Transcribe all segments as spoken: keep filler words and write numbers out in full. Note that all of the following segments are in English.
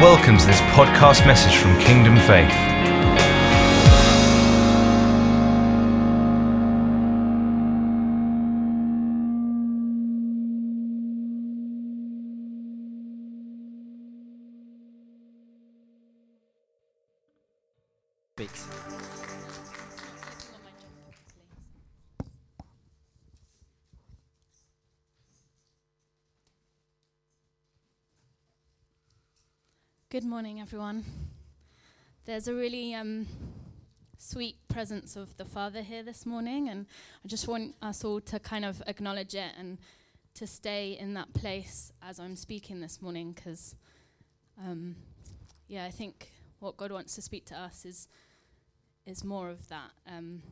Welcome to this podcast message from Kingdom Faith. Good morning, everyone. There's a really um, sweet presence of the Father here this morning, and I just want us all to kind of acknowledge it and to stay in that place as I'm speaking this morning, because, um, yeah, I think what God wants to speak to us is is more of that. Um,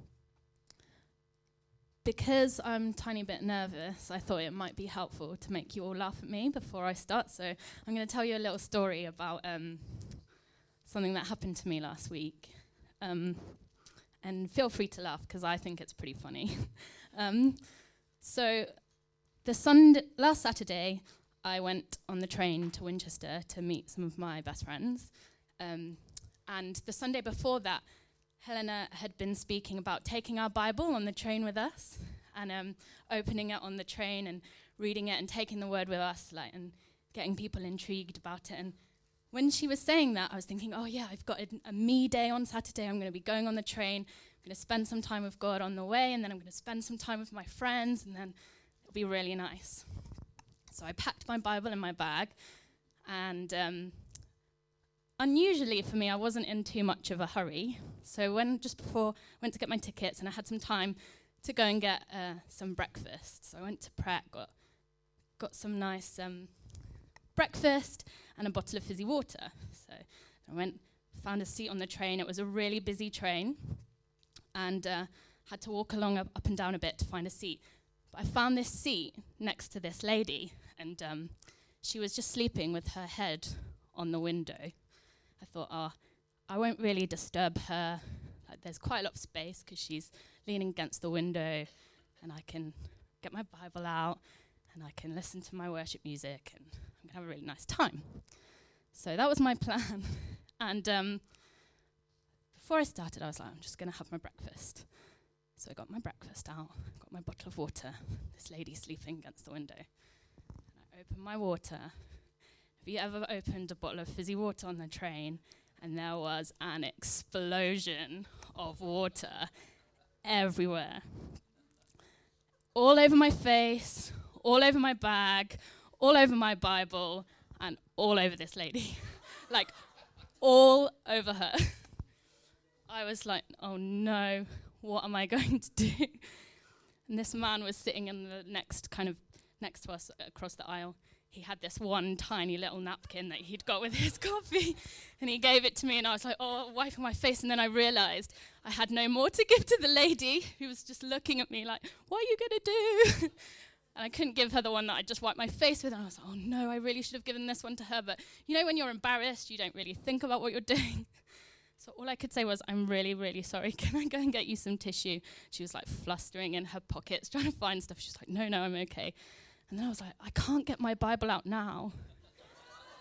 because I'm a tiny bit nervous, I thought it might be helpful to make you all laugh at me before I start. So I'm going to tell you a little story about um, something that happened to me last week. Um, and feel free to laugh, because I think it's pretty funny. um, so the Sunday, last Saturday, I went on the train to Winchester to meet some of my best friends. Um, and the Sunday before that, Helena had been speaking about taking our Bible on the train with us and um, opening it on the train and reading it and taking the word with us, like, and getting people intrigued about it. And when she was saying that, I was thinking, oh, yeah, I've got a, a me day on Saturday. I'm going to be going on the train. I'm going to spend some time with God on the way, and then I'm going to spend some time with my friends, and then it'll be really nice. So I packed my Bible in my bag, and Um, Unusually for me, I wasn't in too much of a hurry. So when just before I went to get my tickets, and I had some time to go and get uh, some breakfast. So I went to Pratt, got got some nice um, breakfast and a bottle of fizzy water. So I went, found a seat on the train. It was a really busy train, and uh, had to walk along up, up and down a bit to find a seat. But I found this seat next to this lady, and um, she was just sleeping with her head on the window. I thought, oh, I won't really disturb her. Like, there's quite a lot of space because she's leaning against the window, and I can get my Bible out and I can listen to my worship music, and I'm going to have a really nice time. So that was my plan. and um, before I started, I was like, I'm just going to have my breakfast. So I got my breakfast out, got my bottle of water, this lady sleeping against the window. And I opened my water. Have you ever opened a bottle of fizzy water on the train and there was an explosion of water everywhere? All over my face, all over my bag, all over my Bible, and all over this lady. Like, all over her. I was like, oh no, what am I going to do? And this man was sitting in the next kind of next to us across the aisle. He had this one tiny little napkin that he'd got with his coffee, and he gave it to me, and I was like, oh, wiping my face, and then I realised I had no more to give to the lady, who was just looking at me like, what are you going to do? And I couldn't give her the one that I just wiped my face with, and I was like, oh no, I really should have given this one to her, but you know when you're embarrassed, you don't really think about what you're doing. So all I could say was, I'm really, really sorry, can I go and get you some tissue? She was like flustering in her pockets, trying to find stuff. She was like, no, no, I'm okay. And then I was like, I can't get my Bible out now.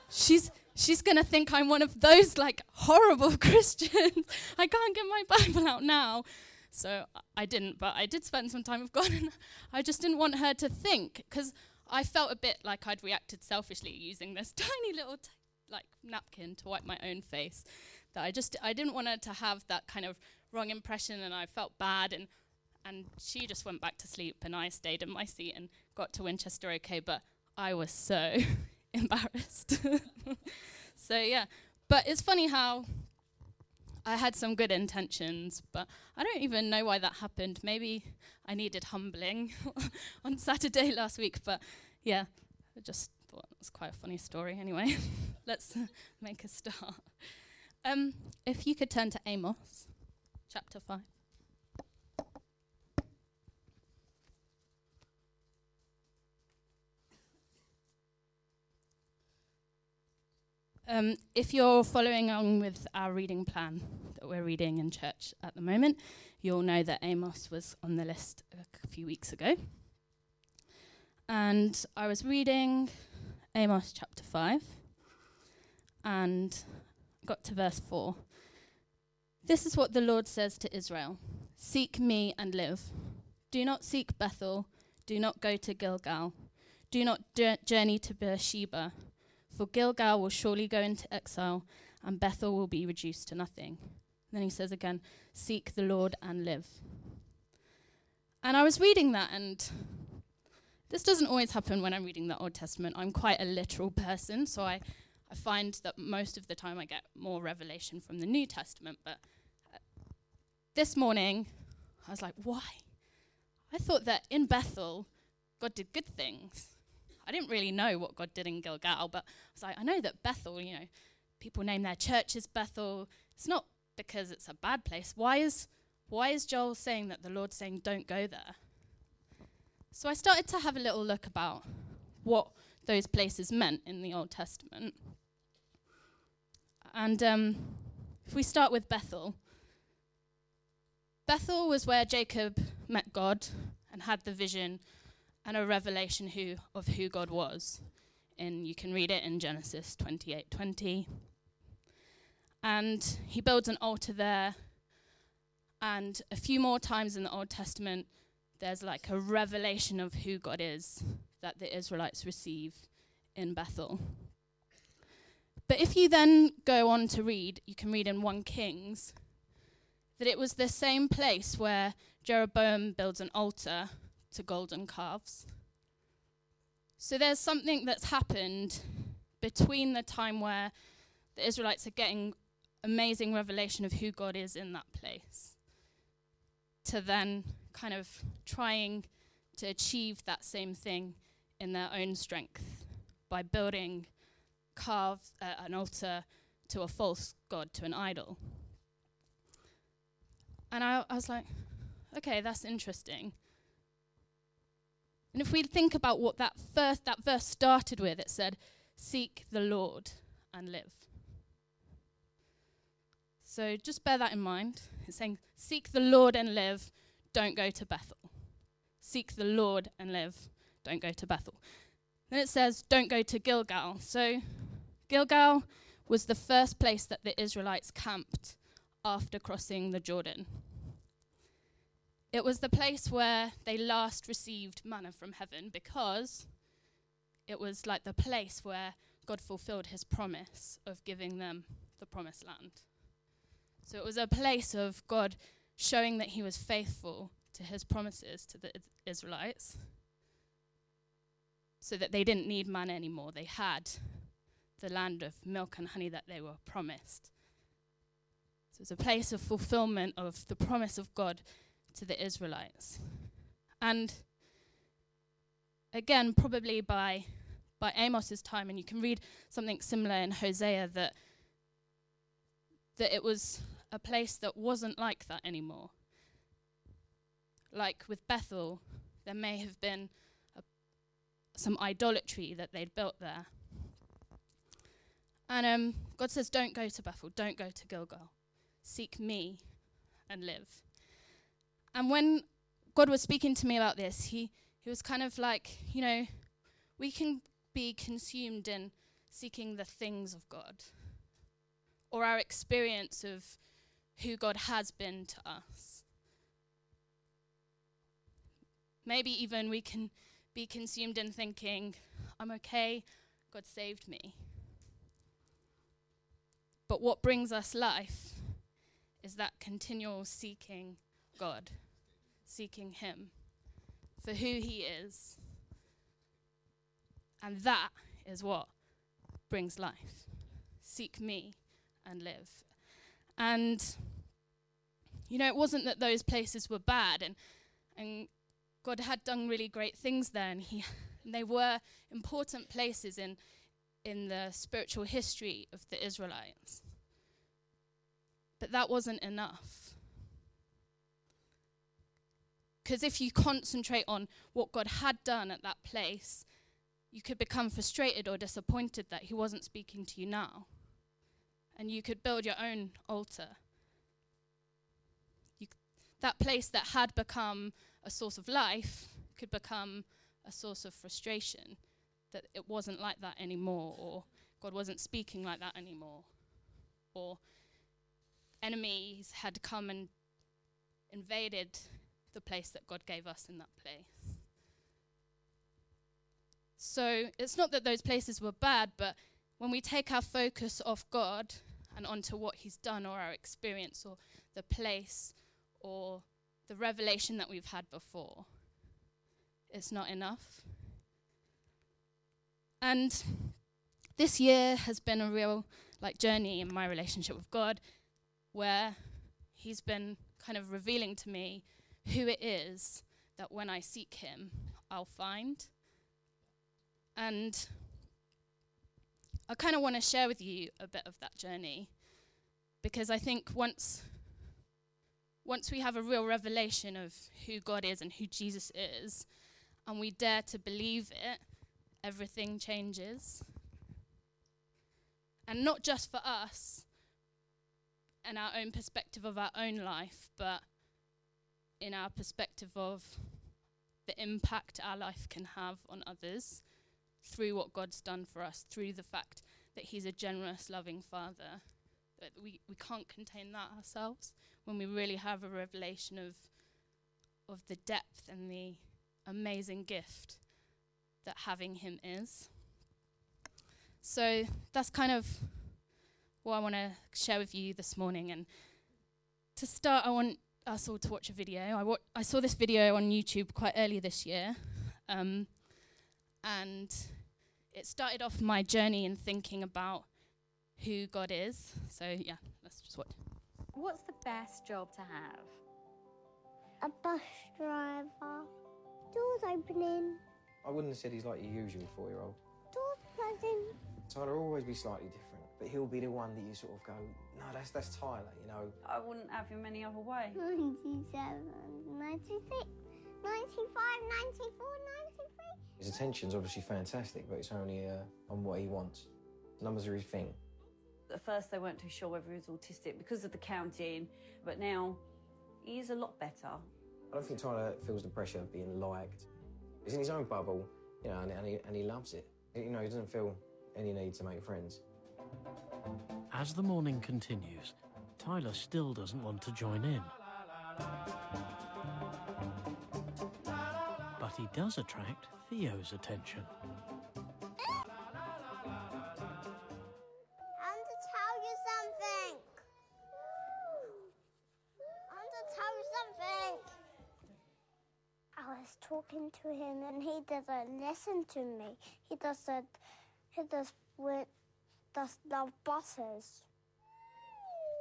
She's she's going to think I'm one of those, like, horrible Christians. I can't get my Bible out now. So I didn't, but I did spend some time with God, and I just didn't want her to think, because I felt a bit like I'd reacted selfishly using this tiny little, t- like, napkin to wipe my own face. That I just, I didn't want her to have that kind of wrong impression, and I felt bad, and And she just went back to sleep, and I stayed in my seat and got to Winchester okay, but I was so embarrassed. So, yeah. But it's funny how I had some good intentions, but I don't even know why that happened. Maybe I needed humbling on Saturday last week, but, yeah, I just thought it was quite a funny story. Anyway, let's uh, make a start. Um, if you could turn to Amos, chapter five. Um, if you're following along with our reading plan that we're reading in church at the moment, you'll know that Amos was on the list a few weeks ago. And I was reading Amos chapter five, and got to verse four. This is what the Lord says to Israel. Seek me and live. Do not seek Bethel. Do not go to Gilgal. Do not d- journey to Beersheba. For Gilgal will surely go into exile, and Bethel will be reduced to nothing. And then he says again, seek the Lord and live. And I was reading that, and this doesn't always happen when I'm reading the Old Testament. I'm quite a literal person, so I, I find that most of the time I get more revelation from the New Testament, but this morning, I was like, why? I thought that in Bethel, God did good things. I didn't really know what God did in Gilgal, but I was like, I know that Bethel, you know, people name their churches Bethel. It's not because it's a bad place. Why is why is Joel saying that the Lord's saying don't go there? So I started to have a little look about what those places meant in the Old Testament. And um, if we start with Bethel, Bethel was where Jacob met God and had the vision and a revelation who of who God was. And you can read it in Genesis twenty-eight twenty. And he builds an altar there. And a few more times in the Old Testament, there's like a revelation of who God is that the Israelites receive in Bethel. But if you then go on to read, you can read in First Kings, that it was the same place where Jeroboam builds an altar to golden calves. So there's something that's happened between the time where the Israelites are getting amazing revelation of who God is in that place to then kind of trying to achieve that same thing in their own strength by building calves, uh, an altar to a false god, to an idol. And I, I was like, okay, that's interesting. And if we think about what that first that verse started with, it said, seek the Lord and live. So just bear that in mind. It's saying, seek the Lord and live, don't go to Bethel. Seek the Lord and live, don't go to Bethel. Then it says, don't go to Gilgal. So Gilgal was the first place that the Israelites camped after crossing the Jordan. It was the place where they last received manna from heaven because it was like the place where God fulfilled his promise of giving them the promised land. So it was a place of God showing that he was faithful to his promises to the Israelites so that they didn't need manna anymore. They had the land of milk and honey that they were promised. So it was a place of fulfillment of the promise of God to the Israelites. And again, probably by by Amos's time, and you can read something similar in Hosea, that that it was a place that wasn't like that anymore. Like with Bethel, there may have been a, some idolatry that they'd built there. And um, God says, don't go to Bethel, don't go to Gilgal. Seek me and live. And when God was speaking to me about this, he, he was kind of like, you know, we can be consumed in seeking the things of God or our experience of who God has been to us. Maybe even we can be consumed in thinking, I'm okay, God saved me. But what brings us life is that continual seeking God. Seeking him for who he is. And that is what brings life. Seek me and live. And, you know, it wasn't that those places were bad, and and God had done really great things there, and he and they were important places in in the spiritual history of the Israelites. But that wasn't enough. Because if you concentrate on what God had done at that place, you could become frustrated or disappointed that he wasn't speaking to you now. And you could build your own altar. You, that place that had become a source of life could become a source of frustration, that it wasn't like that anymore, or God wasn't speaking like that anymore, or enemies had come and invaded the place that God gave us in that place. So it's not that those places were bad, but when we take our focus off God and onto what he's done, or our experience, or the place, or the revelation that we've had before, it's not enough. And this year has been a real like journey in my relationship with God, where he's been kind of revealing to me who it is that when I seek him, I'll find. And I kind of want to share with you a bit of that journey, because I think once once we have a real revelation of who God is and who Jesus is, and we dare to believe it, everything changes. And not just for us and our own perspective of our own life, but in our perspective of the impact our life can have on others through what God's done for us, through the fact that he's a generous, loving Father. That we, we can't contain that ourselves when we really have a revelation of of the depth and the amazing gift that having him is. So that's kind of what I want to share with you this morning. And to start, I want us all to watch a video. I, wa- I saw this video on YouTube quite early this year. Um, and it started off my journey in thinking about who God is. So yeah, let's just watch. What's the best job to have? A bus driver. Doors opening. I wouldn't have said he's like your usual four-year-old. Doors closing. Tyler will always be slightly different, but he'll be the one that you sort of go, no, that's that's Tyler, you know. I wouldn't have him any other way. ninety-seven, ninety-six, ninety-five, ninety-four, ninety-three. His attention's obviously fantastic, but it's only uh, on what he wants. Numbers are his thing. At first they weren't too sure whether he was autistic because of the counting, but now he's a lot better. I don't think Tyler feels the pressure of being liked. He's in his own bubble, you know, and, and, he, and he loves it. You know, he doesn't feel any need to make friends. As the morning continues, Tyler still doesn't want to join in. But he does attract Theo's attention. Talking to him, and he doesn't listen to me. He doesn't. He just with does love buses.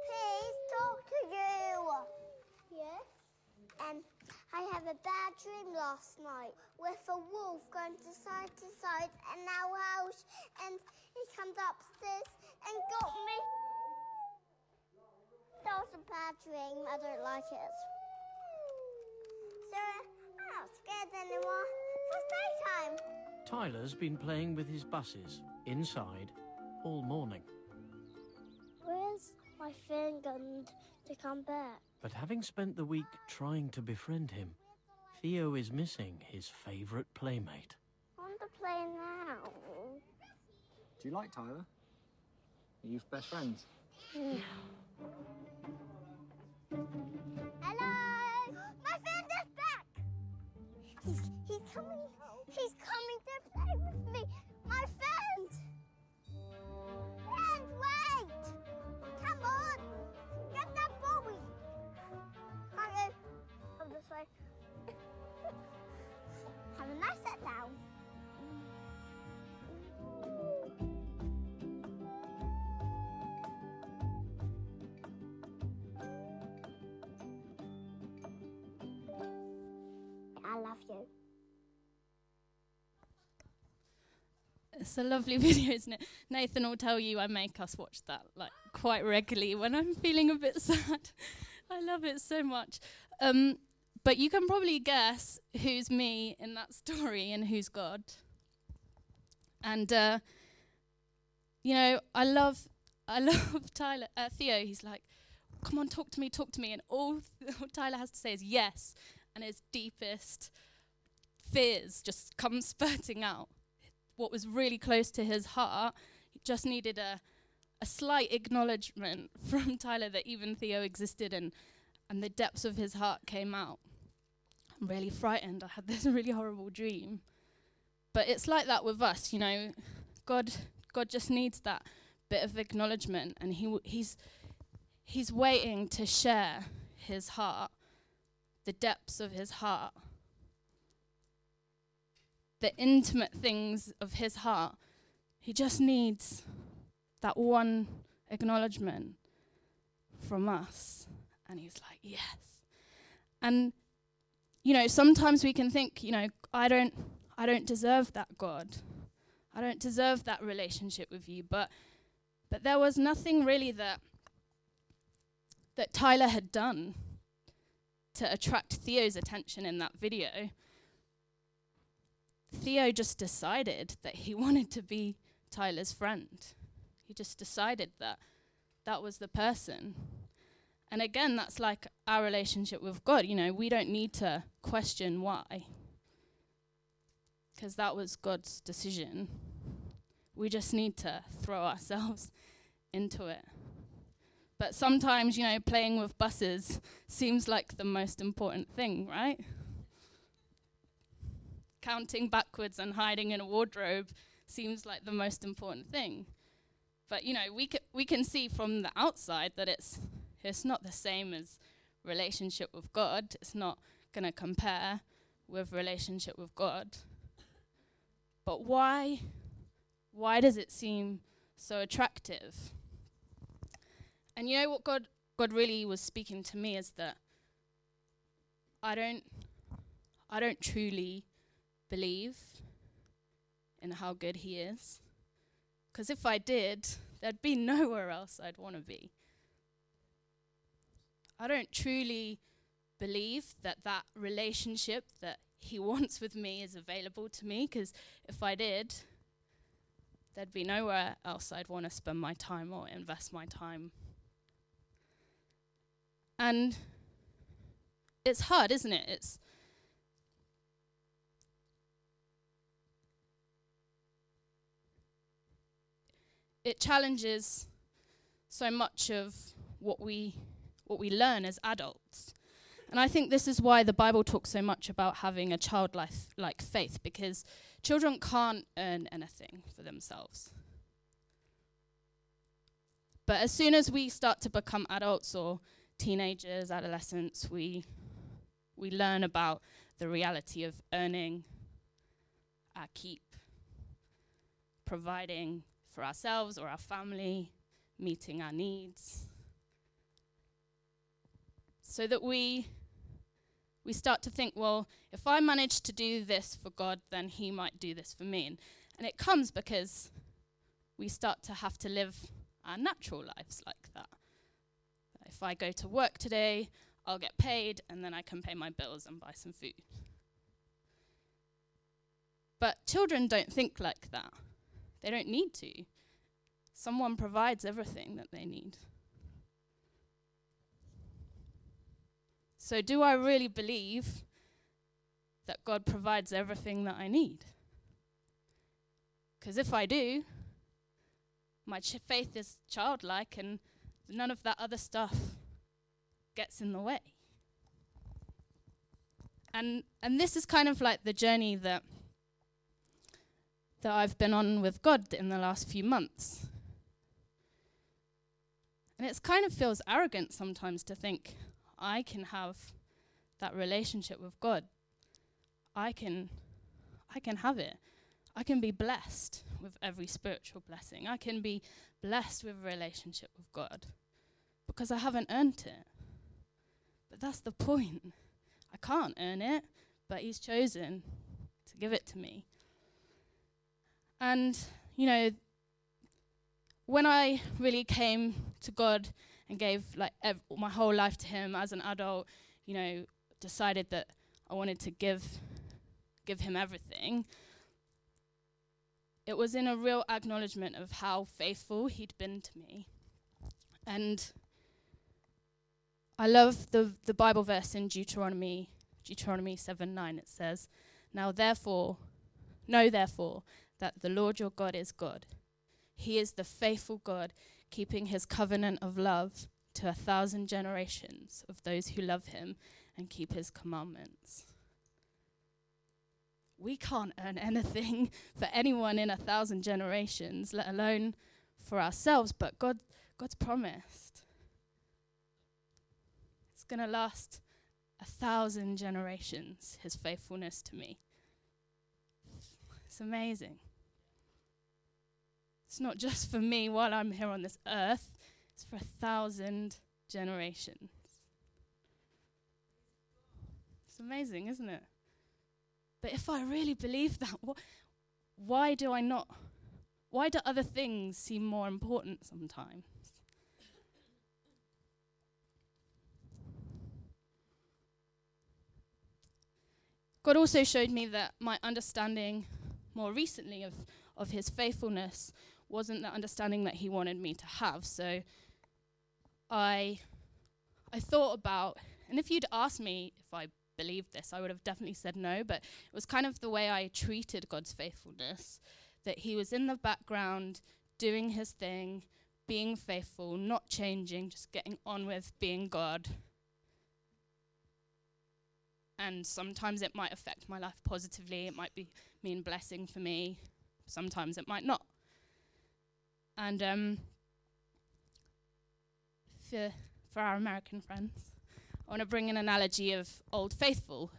Please talk to you. Yes. And um, I have a bad dream last night with a wolf going to side to side in our house, and he comes upstairs and got me. That was a bad dream. I don't like it. Sarah. I'm not scared anymore. It's daytime. Tyler's been playing with his buses inside all morning. Where's my friend to come back? But having spent the week trying to befriend him, Theo is missing his favourite playmate. I want to play now. Do you like Tyler? Are you best friends? No. He's, he's coming, he's coming to play with me, my friend! Friend, wait! Come on! Get that boy! Can't go. I'm just like... Have a nice sit down. It's a lovely video, isn't it? Nathan will tell you I make us watch that like quite regularly when I'm feeling a bit sad. I love it so much. Um, but you can probably guess who's me in that story and who's God. And uh, you know, I love, I love Tyler. Uh, Theo, he's like, "Come on, talk to me, talk to me," and all, th- all Tyler has to say is yes, and his deepest fears just come spurting out. What was really close to his heart, just needed a a slight acknowledgement from Tyler that even Theo existed, and and the depths of his heart came out. I'm really frightened. I had this really horrible dream. But it's like that with us, you know. God God just needs that bit of acknowledgement, and he w- he's he's waiting to share his heart, the depths of his heart, the intimate things of his heart. He just needs that one acknowledgement from us. And he's like, yes. And, you know, sometimes we can think, you know, I don't, I don't deserve that, God. I don't deserve that relationship with you. But, but there was nothing really that, that Tyler had done to attract Theo's attention in that video. Theo just decided that he wanted to be Tyler's friend. He just decided that that was the person. And again, that's like our relationship with God. You know, we don't need to question why, because that was God's decision. We just need to throw ourselves into it. But sometimes, you know, playing with buses seems like the most important thing, right? Counting backwards and hiding in a wardrobe seems like the most important thing. But, you know, we, c- we can see from the outside that it's it's not the same as relationship with God. It's not going to compare with relationship with God. But why, why does it seem so attractive? And you know what God, God really was speaking to me is that I don't, I don't truly believe in how good he is. Because if I did, there'd be nowhere else I'd want to be. I don't truly believe that that relationship that he wants with me is available to me, because if I did, there'd be nowhere else I'd want to spend my time or invest my time. And it's hard, isn't it? It's It challenges so much of what we what we learn as adults. And I think this is why the Bible talks so much about having a childlike faith, because children can't earn anything for themselves. But as soon as we start to become adults or teenagers, adolescents, we we learn about the reality of earning our keep, providing for ourselves or our family, meeting our needs, so that we we start to think, well, if I manage to do this for God, then he might do this for me. And, and it comes because we start to have to live our natural lives like that. If I go to work today, I'll get paid, and then I can pay my bills and buy some food. But children don't think like that. They don't need to. Someone provides everything that they need. So do I really believe that God provides everything that I need? Because if I do, my ch- faith is childlike, and none of that other stuff gets in the way. And and this is kind of like the journey that that I've been on with God in the last few months. And it kind of feels arrogant sometimes to think, I can have that relationship with God. I can, I can have it. I can be blessed with every spiritual blessing. I can be blessed with a relationship with God because I haven't earned it. But that's the point. I can't earn it, but he's chosen to give it to me. And, you know, when I really came to God and gave like ev- my whole life to him as an adult, you know, decided that I wanted to give give him everything, it was in a real acknowledgement of how faithful he'd been to me. And I love the the Bible verse in Deuteronomy, Deuteronomy seven nine. It says, Now therefore, know therefore, that the Lord your God is God. He is the faithful God, keeping his covenant of love to a thousand generations of those who love him and keep his commandments. We can't earn anything for anyone in a thousand generations, let alone for ourselves, but God, God's promised. It's going to last a thousand generations, his faithfulness to me. It's amazing. It's not just for me while I'm here on this earth, it's for a thousand generations. It's amazing, isn't it? But if I really believe that, wh- why do I not, why do other things seem more important sometimes? God also showed me that my understanding more recently of, of his faithfulness wasn't the understanding that he wanted me to have. So I, I thought about, and if you'd asked me if I believed this, I would have definitely said no, but it was kind of the way I treated God's faithfulness, that he was in the background doing his thing, being faithful, not changing, just getting on with being God. And sometimes it might affect my life positively, it might be mean blessing for me, sometimes it might not. And um, for, for our American friends, I want to bring an analogy of Old Faithful.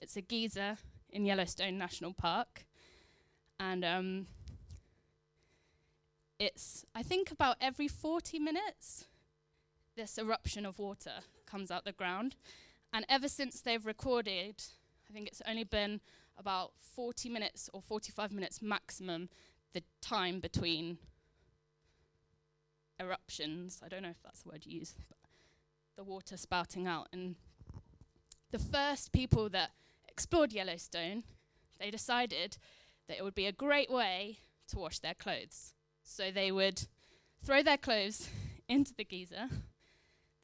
It's a geyser in Yellowstone National Park. And um, it's, I think, about every forty minutes, this eruption of water comes out the ground. And ever since they've recorded, I think it's only been about forty minutes or forty-five minutes maximum, the time between eruptions. I don't know if that's the word you use. The water spouting out. And the first people that explored Yellowstone, they decided that it would be a great way to wash their clothes. So they would throw their clothes into the geyser,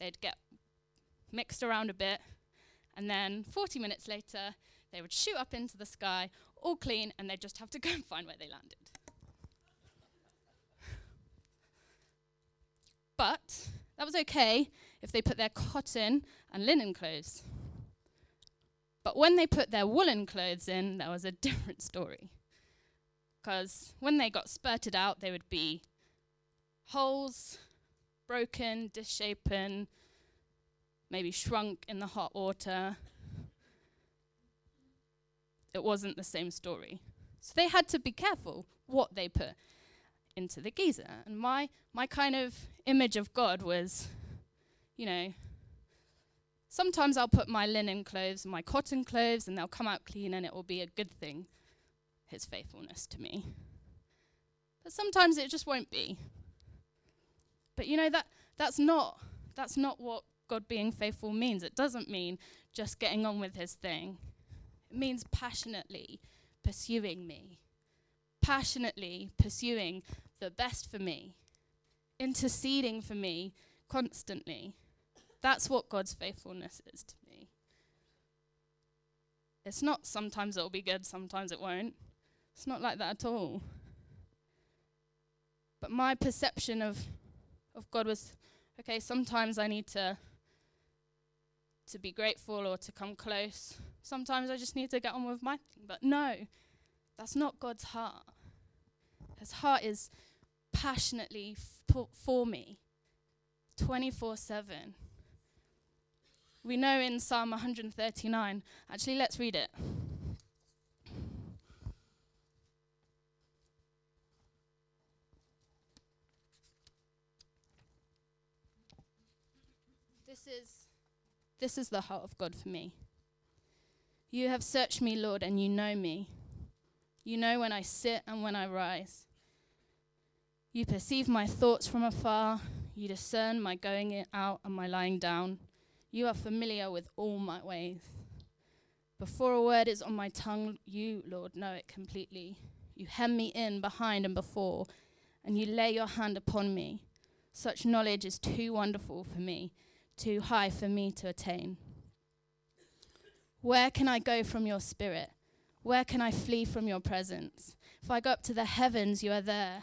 they'd get mixed around a bit, and then forty minutes later, they would shoot up into the sky, all clean, and they'd just have to go and find where they landed. But that was okay if they put their cotton and linen clothes. But when they put their woolen clothes in, that was a different story. Because when they got spurted out, they would be holes, broken, misshapen, maybe shrunk in the hot water. It wasn't the same story. So they had to be careful what they put into the geyser. And my my kind of image of God was, you know, sometimes I'll put my linen clothes and my cotton clothes and they'll come out clean and it will be a good thing, his faithfulness to me. But sometimes it just won't be. But you know, that that's not that's not what God being faithful means. It doesn't mean just getting on with his thing. It means passionately pursuing me. Passionately pursuing the best for me, interceding for me constantly. That's what God's faithfulness is to me. It's not sometimes it'll be good, sometimes it won't. It's not like that at all. But my perception of of God was, okay, sometimes I need to to be grateful or to come close. Sometimes I just need to get on with my thing. But no, that's not God's heart. His heart is passionately f- for me, twenty-four seven. We know in Psalm one thirty-nine, actually let's read it. This is, this is the heart of God for me. You have searched me, Lord, and you know me. You know when I sit and when I rise. You perceive my thoughts from afar. You discern my going out and my lying down. You are familiar with all my ways. Before a word is on my tongue, you, Lord, know it completely. You hem me in behind and before, and you lay your hand upon me. Such knowledge is too wonderful for me, too high for me to attain. Where can I go from your spirit? Where can I flee from your presence? If I go up to the heavens, you are there.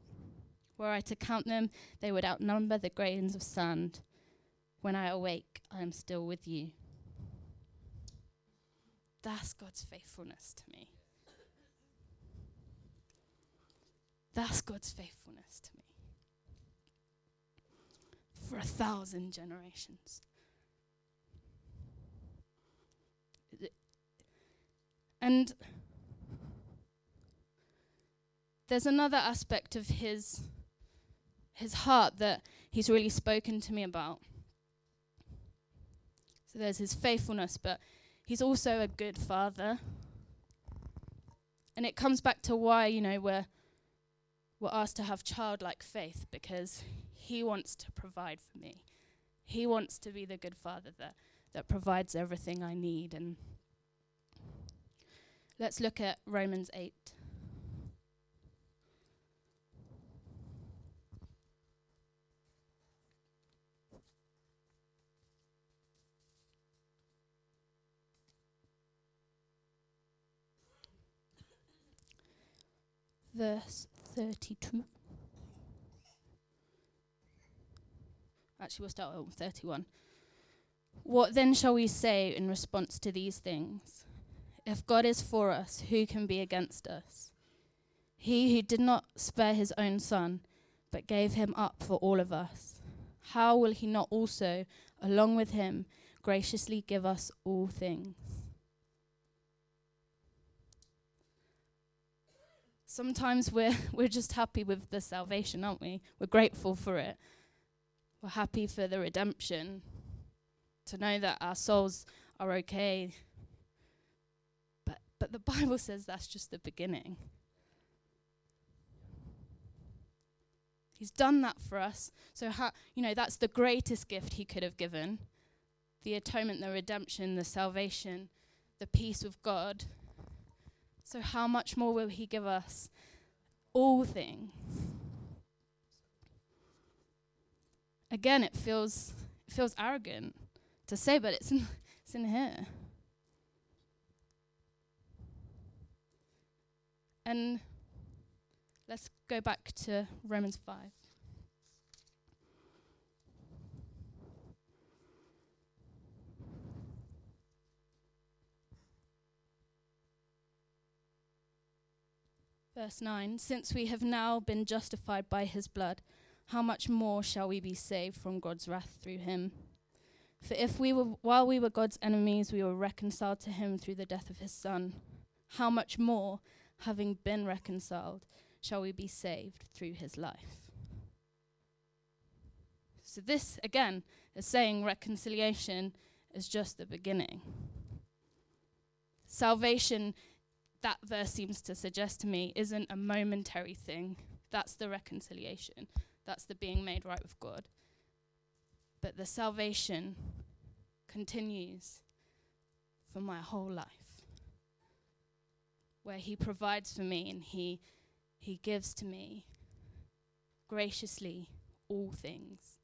Were I to count them, they would outnumber the grains of sand. When I awake, I am still with you. That's God's faithfulness to me. That's God's faithfulness to me. For a thousand generations. And there's another aspect of his his heart that he's really spoken to me about. So there's his faithfulness, but he's also a good father. And it comes back to why, you know, we're we're asked to have childlike faith, because he wants to provide for me. He wants to be the good father that, that provides everything I need. And let's look at Romans eight. Verse thirty-two. Actually, we'll start at thirty-one. What then shall we say in response to these things? If God is for us, who can be against us? He who did not spare his own son, but gave him up for all of us, how will he not also, along with him, graciously give us all things? Sometimes we're we're just happy with the salvation, aren't we? We're grateful for it. We're happy for the redemption, to know that our souls are okay. But but the Bible says that's just the beginning. He's done that for us. So how, you know, that's the greatest gift he could have given. The atonement, the redemption, the salvation, the peace with God. So how much more will he give us? All things. Again, it feels it feels arrogant to say, but it's in, it's in here. And let's go back to Romans five. Verse nine, since we have now been justified by his blood, how much more shall we be saved from God's wrath through him? For if we were, while we were God's enemies, we were reconciled to him through the death of his son. How much more, having been reconciled, shall we be saved through his life? So this, again, is saying reconciliation is just the beginning. Salvation, that verse seems to suggest to me, isn't a momentary thing. That's the reconciliation. That's the being made right with God. But the salvation continues for my whole life, where he provides for me and he he gives to me graciously all things.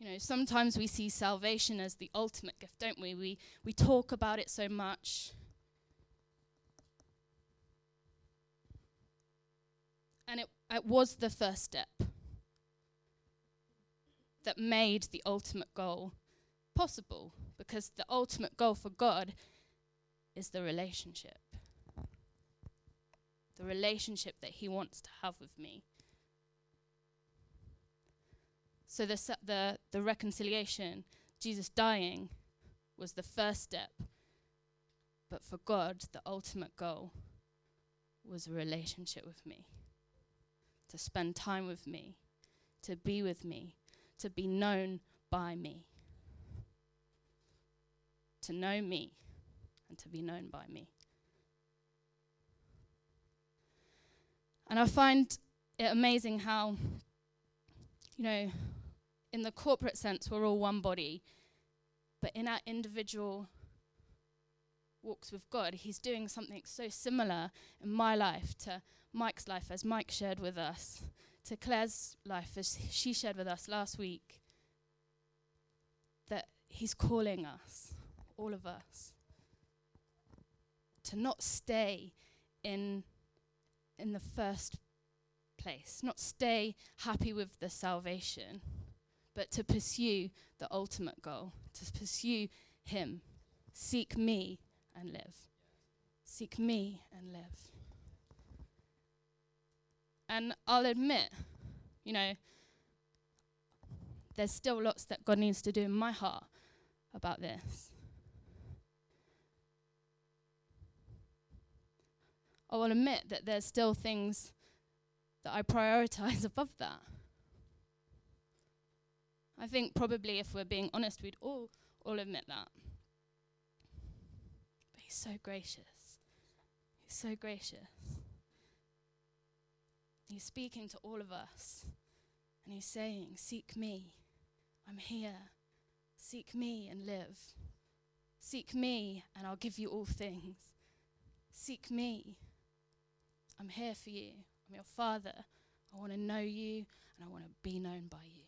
You know, sometimes we see salvation as the ultimate gift, don't we? We we talk about it so much. And it, it was the first step that made the ultimate goal possible, because the ultimate goal for God is the relationship. The relationship that he wants to have with me. So the, the, the reconciliation, Jesus dying, was the first step. But for God, the ultimate goal was a relationship with me, to spend time with me, to be with me, to be known by me, to know me, and to be known by me. And I find it amazing how, you know, in the corporate sense, we're all one body, but in our individual walks with God, he's doing something so similar in my life to Mike's life, as Mike shared with us, to Claire's life, as she shared with us last week, that he's calling us, all of us, to not stay in in the first place, not stay happy with the salvation, but to pursue the ultimate goal, to pursue him, seek me and live. Seek me and live. And I'll admit, you know, there's still lots that God needs to do in my heart about this. I will admit that there's still things that I prioritize above that. I think probably if we're being honest, we'd all, all admit that. But he's so gracious. He's so gracious. He's speaking to all of us. And he's saying, seek me. I'm here. Seek me and live. Seek me and I'll give you all things. Seek me. I'm here for you. I'm your father. I want to know you, and I want to be known by you.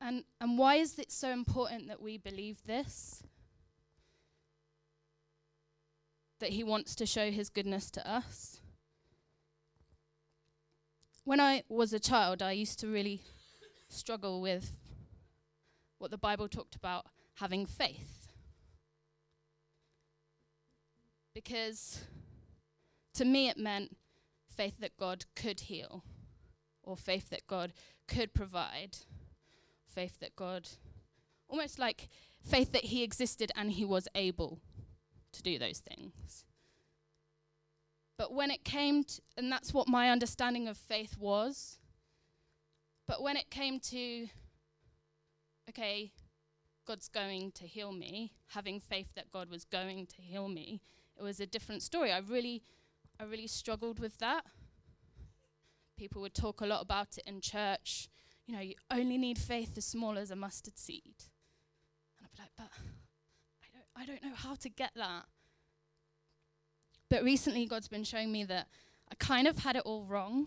And and why is it so important that we believe this? That he wants to show his goodness to us? When I was a child, I used to really struggle with what the Bible talked about, having faith. Because to me it meant faith that God could heal, or faith that God could provide, faith that God, almost like faith that he existed and he was able to do those things. But when it came, to, and that's what my understanding of faith was, but when it came to, okay, God's going to heal me, having faith that God was going to heal me, it was a different story. I really, I really struggled with that. People would talk a lot about it in church. You know, you only need faith as small as a mustard seed. And I'd be like, but I don't, I don't know how to get that. But recently God's been showing me that I kind of had it all wrong.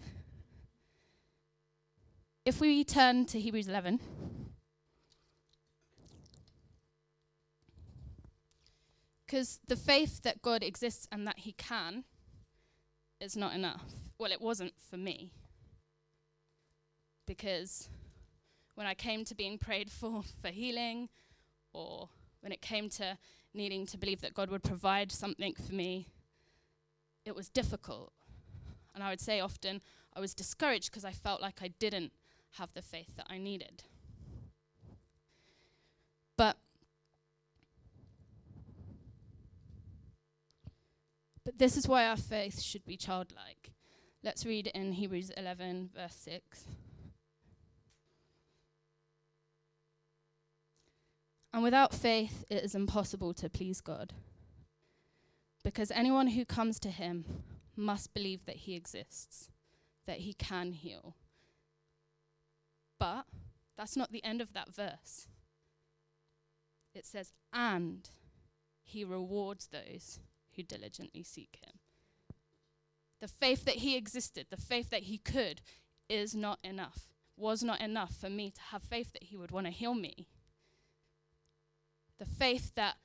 If we turn to Hebrews eleven, because the faith that God exists and that he can is not enough. Well, it wasn't for me. Because when I came to being prayed for for healing, or when it came to needing to believe that God would provide something for me, it was difficult. And I would say often I was discouraged because I felt like I didn't have the faith that I needed. But but this is why our faith should be childlike. Let's read in Hebrews eleven, verse six. And without faith, it is impossible to please God, because anyone who comes to him must believe that he exists, that he can heal. But that's not the end of that verse. It says, and he rewards those who diligently seek him. The faith that he existed, the faith that he could, is not enough, was not enough for me to have faith that he would want to heal me. The faith that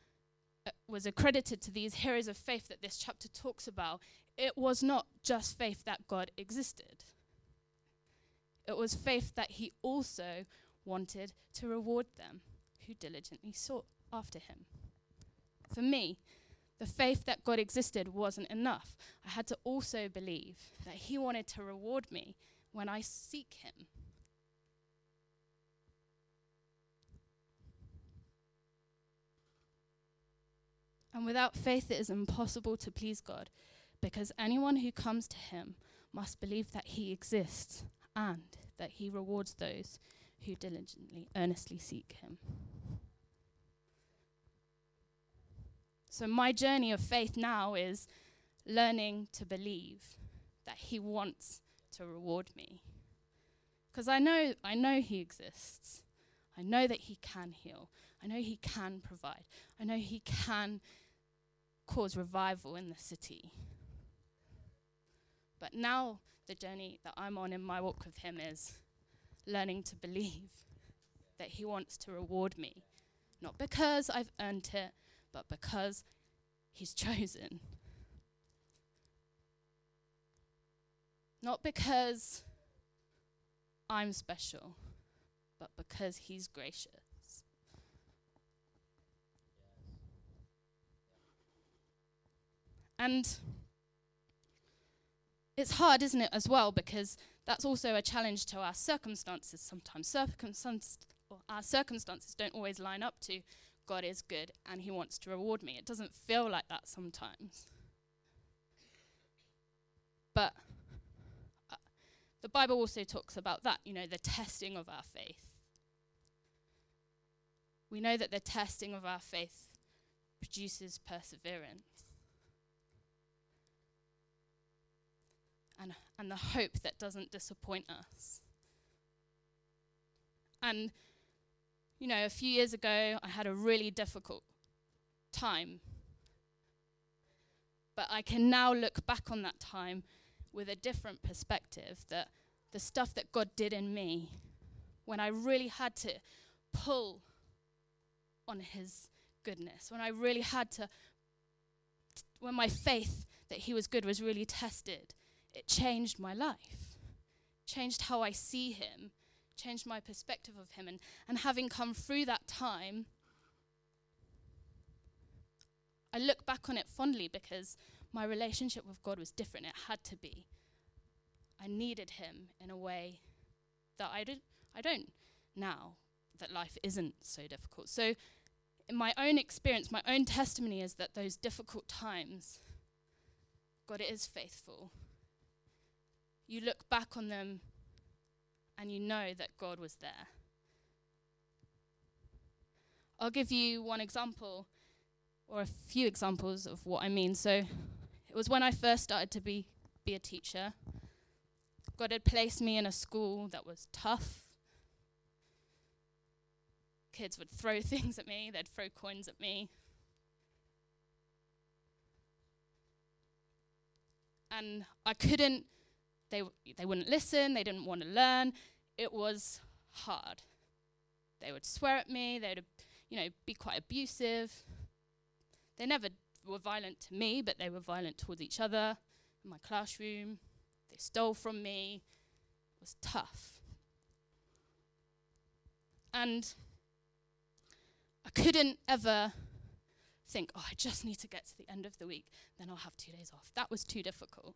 uh, was accredited to these heroes of faith that this chapter talks about, it was not just faith that God existed. It was faith that he also wanted to reward them who diligently sought after him. For me, The faith that God existed wasn't enough. I had to also believe that he wanted to reward me when I seek him. And without faith, it is impossible to please God, because anyone who comes to him must believe that he exists and that he rewards those who diligently, earnestly seek him. So my journey of faith now is learning to believe that he wants to reward me. Because I know, I know he exists. I know that he can heal. I know he can provide. I know he can cause revival in the city. But now the journey that I'm on in my walk with him is learning to believe that he wants to reward me. Not because I've earned it, but because he's chosen. Not because I'm special, but because he's gracious. And it's hard, isn't it, as well, because that's also a challenge to our circumstances. Sometimes circumstances, our circumstances don't always line up to God is good and he wants to reward me. It doesn't feel like that sometimes. But uh, the Bible also talks about that, you know, the testing of our faith. We know that the testing of our faith produces perseverance. And, and the hope that doesn't disappoint us. And, you know, a few years ago, I had a really difficult time. But I can now look back on that time with a different perspective, that the stuff that God did in me, when I really had to pull on his goodness, when I really had to, t- when my faith that he was good was really tested, it changed my life, changed how I see him, changed my perspective of him. And, and having come through that time, I look back on it fondly because my relationship with God was different. It had to be. I needed him in a way that I, did, I don't now, that life isn't so difficult. So in my own experience, my own testimony is that those difficult times, God is faithful. You look back on them and you know that God was there. I'll give you one example or a few examples of what I mean. So it was when I first started to be, be a teacher. God had placed me in a school that was tough. Kids would throw things at me, they'd throw coins at me. And I couldn't They they wouldn't listen, they didn't want to learn. It was hard. They would swear at me, they would, you know, be quite abusive. They never were violent to me, but they were violent towards each other in my classroom. They stole from me. It was tough. And I couldn't ever think, oh, I just need to get to the end of the week, then I'll have two days off. That was too difficult.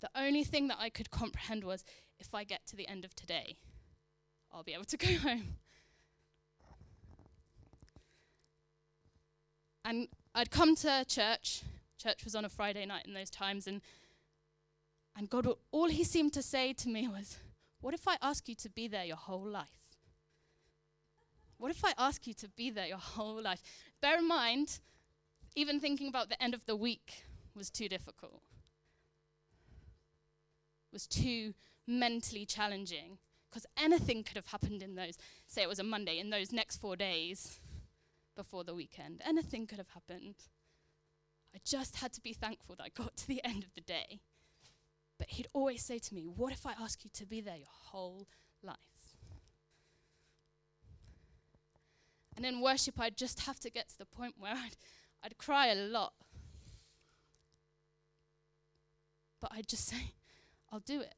The only thing that I could comprehend was, if I get to the end of today, I'll be able to go home. And I'd come to church. Church was on a Friday night in those times. And and God, all he seemed to say to me was, what if I ask you to be there your whole life? What if I ask you to be there your whole life? Bear in mind, even thinking about the end of the week was too difficult. Was too mentally challenging, because anything could have happened in those, say it was a Monday, in those next four days before the weekend. Anything could have happened. I just had to be thankful that I got to the end of the day. But he'd always say to me, what if I ask you to be there your whole life? And in worship, I'd just have to get to the point where I'd, I'd cry a lot. But I'd just say, I'll do it.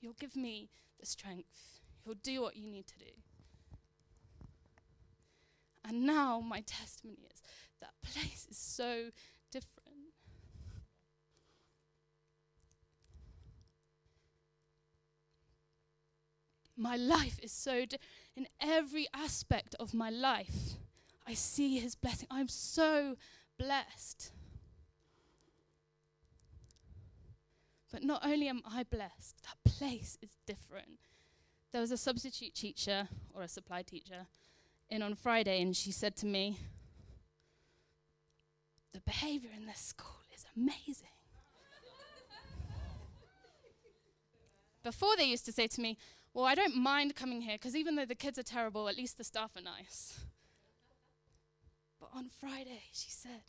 You'll give me the strength. You'll do what you need to do. And now my testimony is that place is so different. My life is so different. In every aspect of my life, I see his blessing. I'm so blessed. But not only am I blessed, that place is different. There was a substitute teacher, or a supply teacher, in on Friday, and she said to me, the behavior in this school is amazing. Before they used to say to me, well, I don't mind coming here, because even though the kids are terrible, at least the staff are nice. But on Friday, she said,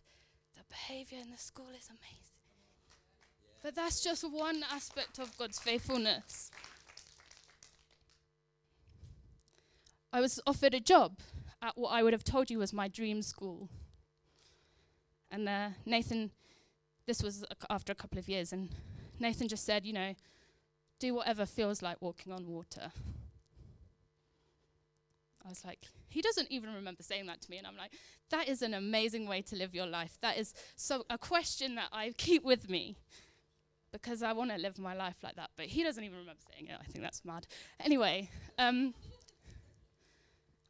the behavior in the school is amazing. Yeah. But that's just one aspect of God's faithfulness. I was offered a job at what I would have told you was my dream school. And uh, Nathan, this was after a couple of years, and Nathan just said, you know, do whatever feels like walking on water. I was like, he doesn't even remember saying that to me. And I'm like, that is an amazing way to live your life. That is so a question that I keep with me, because I want to live my life like that. But he doesn't even remember saying it. I think that's mad. Anyway, um,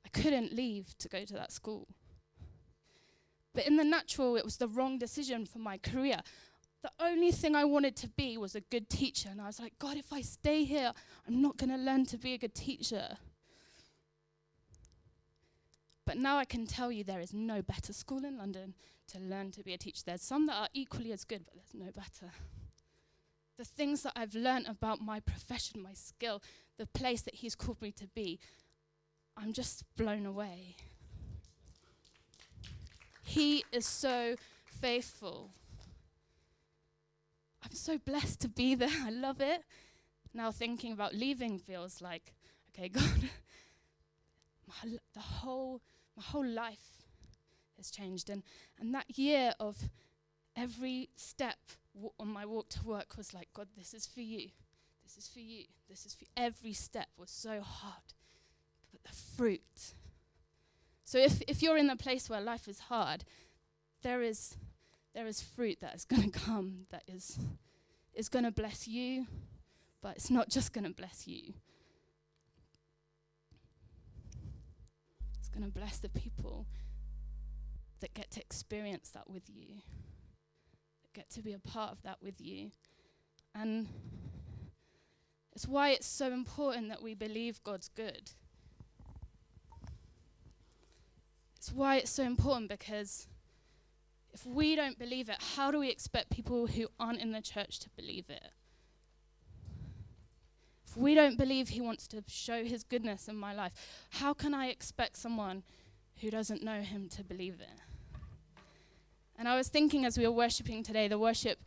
I couldn't leave to go to that school. But in the natural, it was the wrong decision for my career. The only thing I wanted to be was a good teacher. And I was like, God, if I stay here, I'm not going to learn to be a good teacher. But now I can tell you there is no better school in London to learn to be a teacher. There's some that are equally as good, but there's no better. The things that I've learned about my profession, my skill, the place that he's called me to be, I'm just blown away. He is so faithful. I'm so blessed to be there. I love it. Now thinking about leaving feels like, okay, God, my, the whole, my whole life has changed. And, and that year of every step w- on my walk to work was like, God, this is for you. This is for you. This is for you. Every step was so hard. But the fruit. So if, if you're in a place where life is hard, there is... There is fruit that is going to come that is, is going to bless you, but it's not just going to bless you. It's going to bless the people that get to experience that with you, that get to be a part of that with you. And it's why it's so important that we believe God's good. It's why it's so important, because if we don't believe it, how do we expect people who aren't in the church to believe it? If we don't believe he wants to show his goodness in my life, how can I expect someone who doesn't know him to believe it? And I was thinking as we were worshiping today, the worship,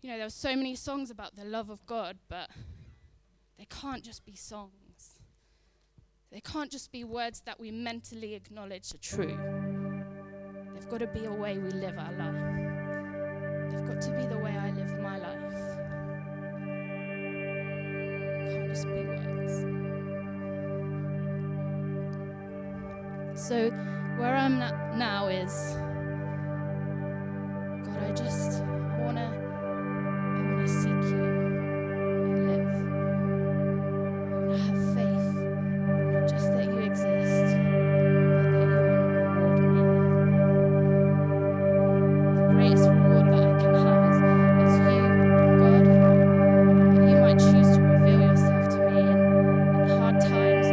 you know, there were so many songs about the love of God, but they can't just be songs. They can't just be words that we mentally acknowledge are true. They've got to be a way we live our life. They've got to be the way I live my life. Can't just be words. So where I'm at now is, God, I just want to I want to seek you and live. I want to have faith, not just that you exist. Times,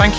Thank